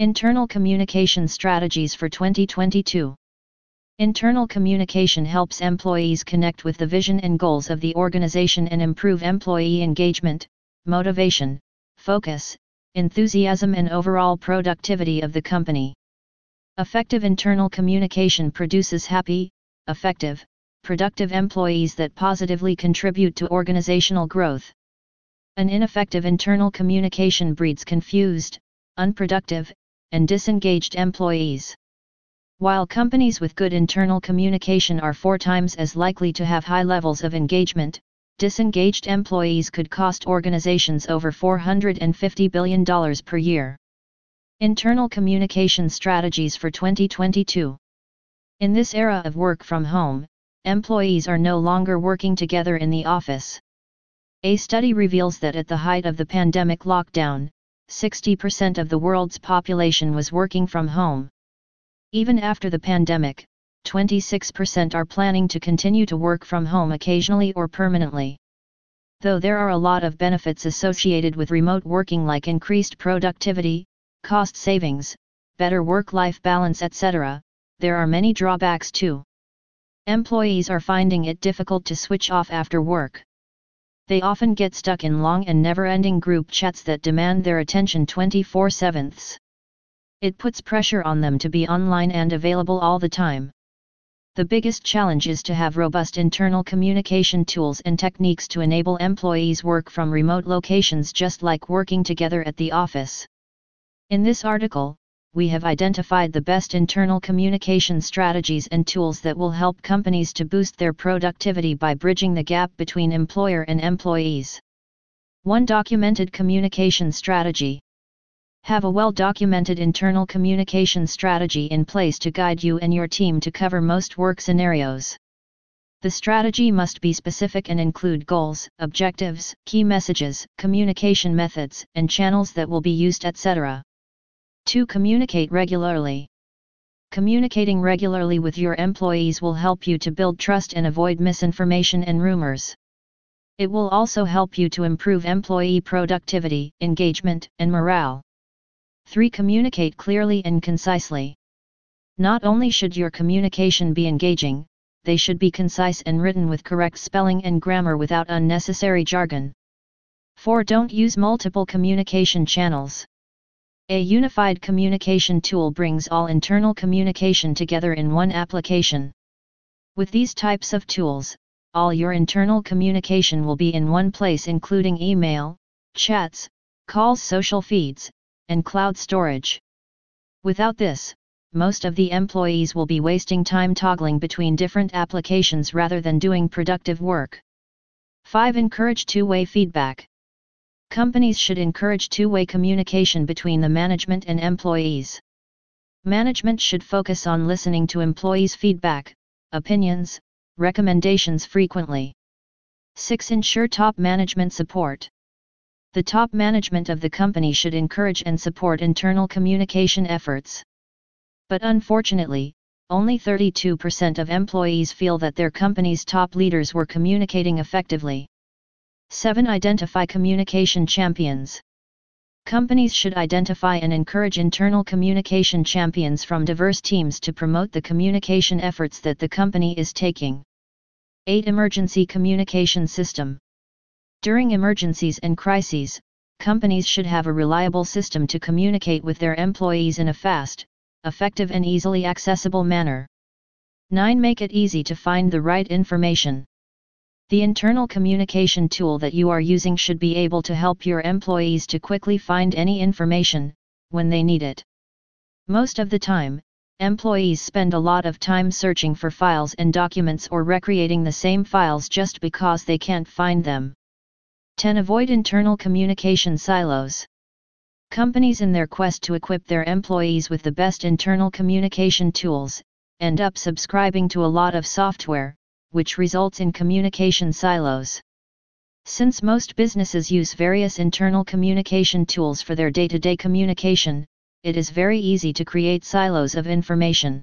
Internal Communication Strategies for 2022. Internal communication helps employees connect with the vision and goals of the organization and improve employee engagement, motivation, focus, enthusiasm, and overall productivity of the company. Effective internal communication produces happy, effective, productive employees that positively contribute to organizational growth. An ineffective internal communication breeds confused, unproductive, and disengaged employees. While companies with good internal communication are 4 times as likely to have high levels of engagement, disengaged employees could cost organizations over $450 billion per year. Internal Communication Strategies for 2022. In this era of work from home, employees are no longer working together in the office. A study reveals that at the height of the pandemic lockdown, 60% of the world's population was working from home. Even after the pandemic, 26% are planning to continue to work from home occasionally or permanently. Though there are a lot of benefits associated with remote working, like increased productivity, cost savings, better work-life balance, etc., there are many drawbacks too. Employees are finding it difficult to switch off after work. They often get stuck in long and never-ending group chats that demand their attention 24/7. It puts pressure on them to be online and available all the time. The biggest challenge is to have robust internal communication tools and techniques to enable employees work from remote locations, just like working together at the office. In this article, we have identified the best internal communication strategies and tools that will help companies to boost their productivity by bridging the gap between employer and employees. 1. Documented Communication Strategy. Have a well-documented internal communication strategy in place to guide you and your team to cover most work scenarios. The strategy must be specific and include goals, objectives, key messages, communication methods, and channels that will be used, etc. 2. Communicate regularly. Communicating regularly with your employees will help you to build trust and avoid misinformation and rumors. It will also help you to improve employee productivity, engagement, and morale. 3. Communicate clearly and concisely. Not only should your communication be engaging, they should be concise and written with correct spelling and grammar without unnecessary jargon. 4. Don't use multiple communication channels. A unified communication tool brings all internal communication together in one application. With these types of tools, all your internal communication will be in one place, including email, chats, calls, social feeds, and cloud storage. Without this, most of the employees will be wasting time toggling between different applications rather than doing productive work. 5. Encourage two-way feedback. Companies should encourage two-way communication between the management and employees. Management should focus on listening to employees' feedback, opinions, recommendations frequently. 6. Ensure top management support. The top management of the company should encourage and support internal communication efforts. But unfortunately, only 32% of employees feel that their company's top leaders were communicating effectively. 7. Identify communication champions. Companies should identify and encourage internal communication champions from diverse teams to promote the communication efforts that the company is taking. 8. Emergency communication system. During emergencies and crises, companies should have a reliable system to communicate with their employees in a fast, effective, and easily accessible manner. 9. Make it easy to find the right information. The internal communication tool that you are using should be able to help your employees to quickly find any information when they need it. Most of the time, employees spend a lot of time searching for files and documents or recreating the same files just because they can't find them. 10. Avoid internal communication silos. Companies, in their quest to equip their employees with the best internal communication tools, end up subscribing to a lot of software, which results in communication silos. Since most businesses use various internal communication tools for their day-to-day communication, it is very easy to create silos of information.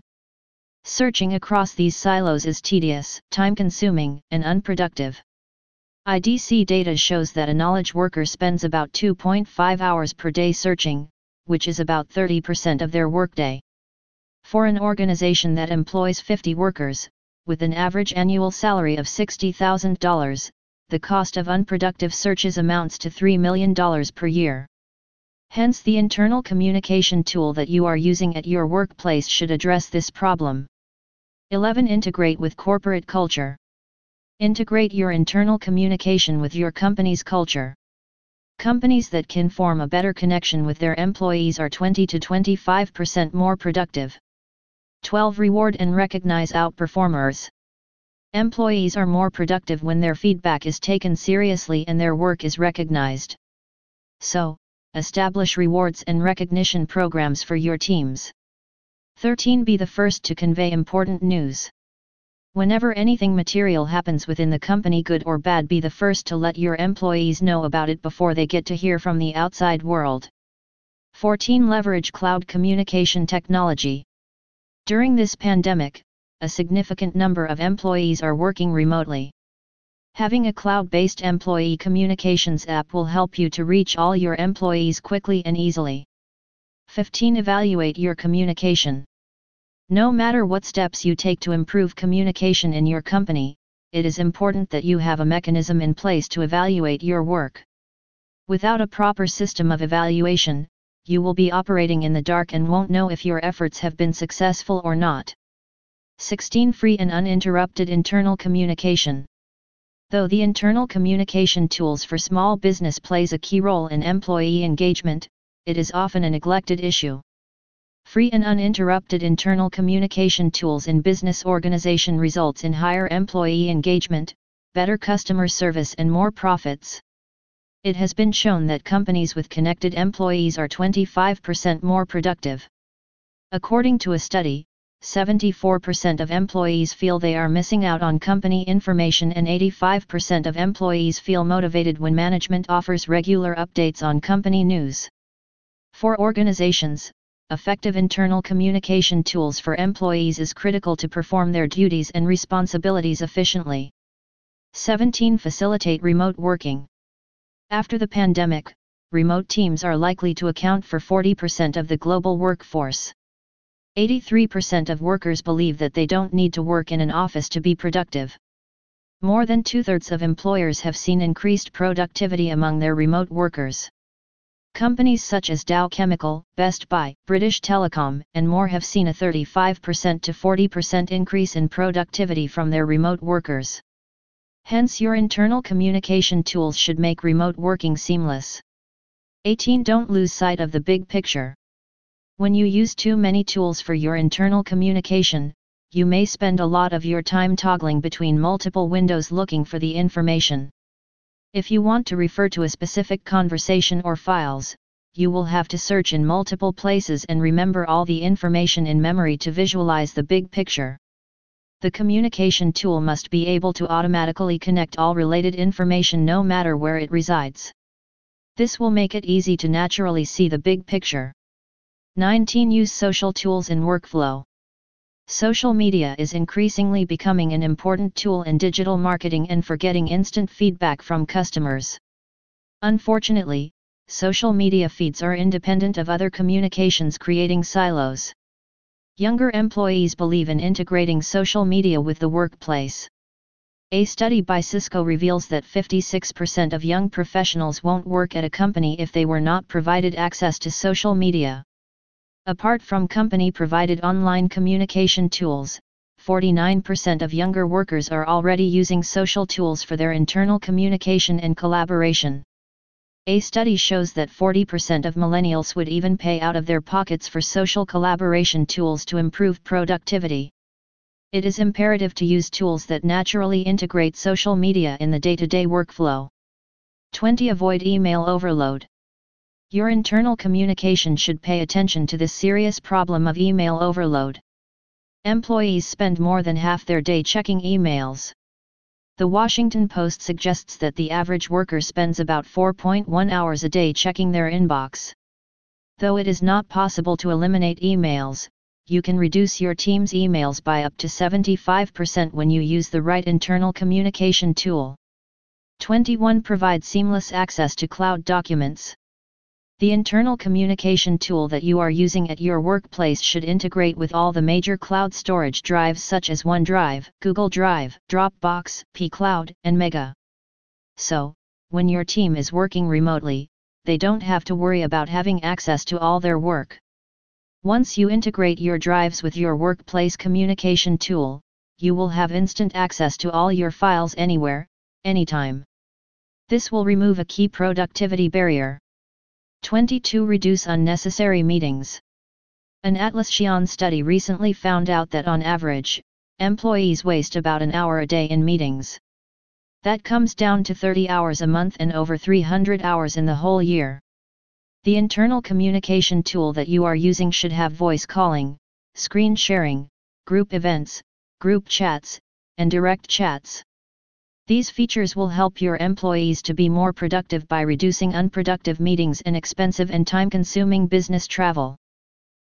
Searching across these silos is tedious, time-consuming, and unproductive. IDC data shows that a knowledge worker spends about 2.5 hours per day searching, which is about 30% of their workday. For an organization that employs 50 workers, with an average annual salary of $60,000, the cost of unproductive searches amounts to $3 million per year. Hence, the internal communication tool that you are using at your workplace should address this problem. 11. Integrate with corporate culture. Integrate your internal communication with your company's culture. Companies that can form a better connection with their employees are 20 to 25% more productive. 12. Reward and recognize outperformers. Employees are more productive when their feedback is taken seriously and their work is recognized. So, establish rewards and recognition programs for your teams. 13. Be the first to convey important news. Whenever anything material happens within the company, good or bad, be the first to let your employees know about it before they get to hear from the outside world. 14. Leverage cloud communication technology. During this pandemic, a significant number of employees are working remotely. Having a cloud-based employee communications app will help you to reach all your employees quickly and easily. 15. Evaluate your communication. No matter what steps you take to improve communication in your company, it is important that you have a mechanism in place to evaluate your work. Without a proper system of evaluation, you will be operating in the dark and won't know if your efforts have been successful or not. 16. Free and uninterrupted internal communication. Though the internal communication tools for small business plays a key role in employee engagement, it is often a neglected issue. Free and uninterrupted internal communication tools in business organization results in higher employee engagement, better customer service and more profits. It has been shown that companies with connected employees are 25% more productive. According to a study, 74% of employees feel they are missing out on company information and 85% of employees feel motivated when management offers regular updates on company news. For organizations, effective internal communication tools for employees is critical to perform their duties and responsibilities efficiently. 17. Facilitate remote working. After the pandemic, remote teams are likely to account for 40% of the global workforce. 83% of workers believe that they don't need to work in an office to be productive. More than two-thirds of employers have seen increased productivity among their remote workers. Companies such as Dow Chemical, Best Buy, British Telecom, and more have seen a 35% to 40% increase in productivity from their remote workers. Hence, your internal communication tools should make remote working seamless. 18. Don't lose sight of the big picture. When you use too many tools for your internal communication, you may spend a lot of your time toggling between multiple windows looking for the information. If you want to refer to a specific conversation or files, you will have to search in multiple places and remember all the information in memory to visualize the big picture. The communication tool must be able to automatically connect all related information no matter where it resides. This will make it easy to naturally see the big picture. 19. Use social tools in workflow. Social media is increasingly becoming an important tool in digital marketing and for getting instant feedback from customers. Unfortunately, social media feeds are independent of other communications, creating silos. Younger employees believe in integrating social media with the workplace. A study by Cisco reveals that 56% of young professionals won't work at a company if they were not provided access to social media. Apart from company-provided online communication tools, 49% of younger workers are already using social tools for their internal communication and collaboration. A study shows that 40% of millennials would even pay out of their pockets for social collaboration tools to improve productivity. It is imperative to use tools that naturally integrate social media in the day-to-day workflow. 20. Avoid email overload. Your internal communication should pay attention to this serious problem of email overload. Employees spend more than half their day checking emails. The Washington Post suggests that the average worker spends about 4.1 hours a day checking their inbox. Though it is not possible to eliminate emails, you can reduce your team's emails by up to 75% when you use the right internal communication tool. 21. Provide seamless access to cloud documents. The internal communication tool that you are using at your workplace should integrate with all the major cloud storage drives such as OneDrive, Google Drive, Dropbox, pCloud, and Mega. So, when your team is working remotely, they don't have to worry about having access to all their work. Once you integrate your drives with your workplace communication tool, you will have instant access to all your files anywhere, anytime. This will remove a key productivity barrier. 22. Reduce unnecessary meetings. An Atlas Sheon study recently found out that on average, employees waste about an hour a day in meetings. That comes down to 30 hours a month and over 300 hours in the whole year. The internal communication tool that you are using should have voice calling, screen sharing, group events, group chats, and direct chats. These features will help your employees to be more productive by reducing unproductive meetings and expensive and time-consuming business travel.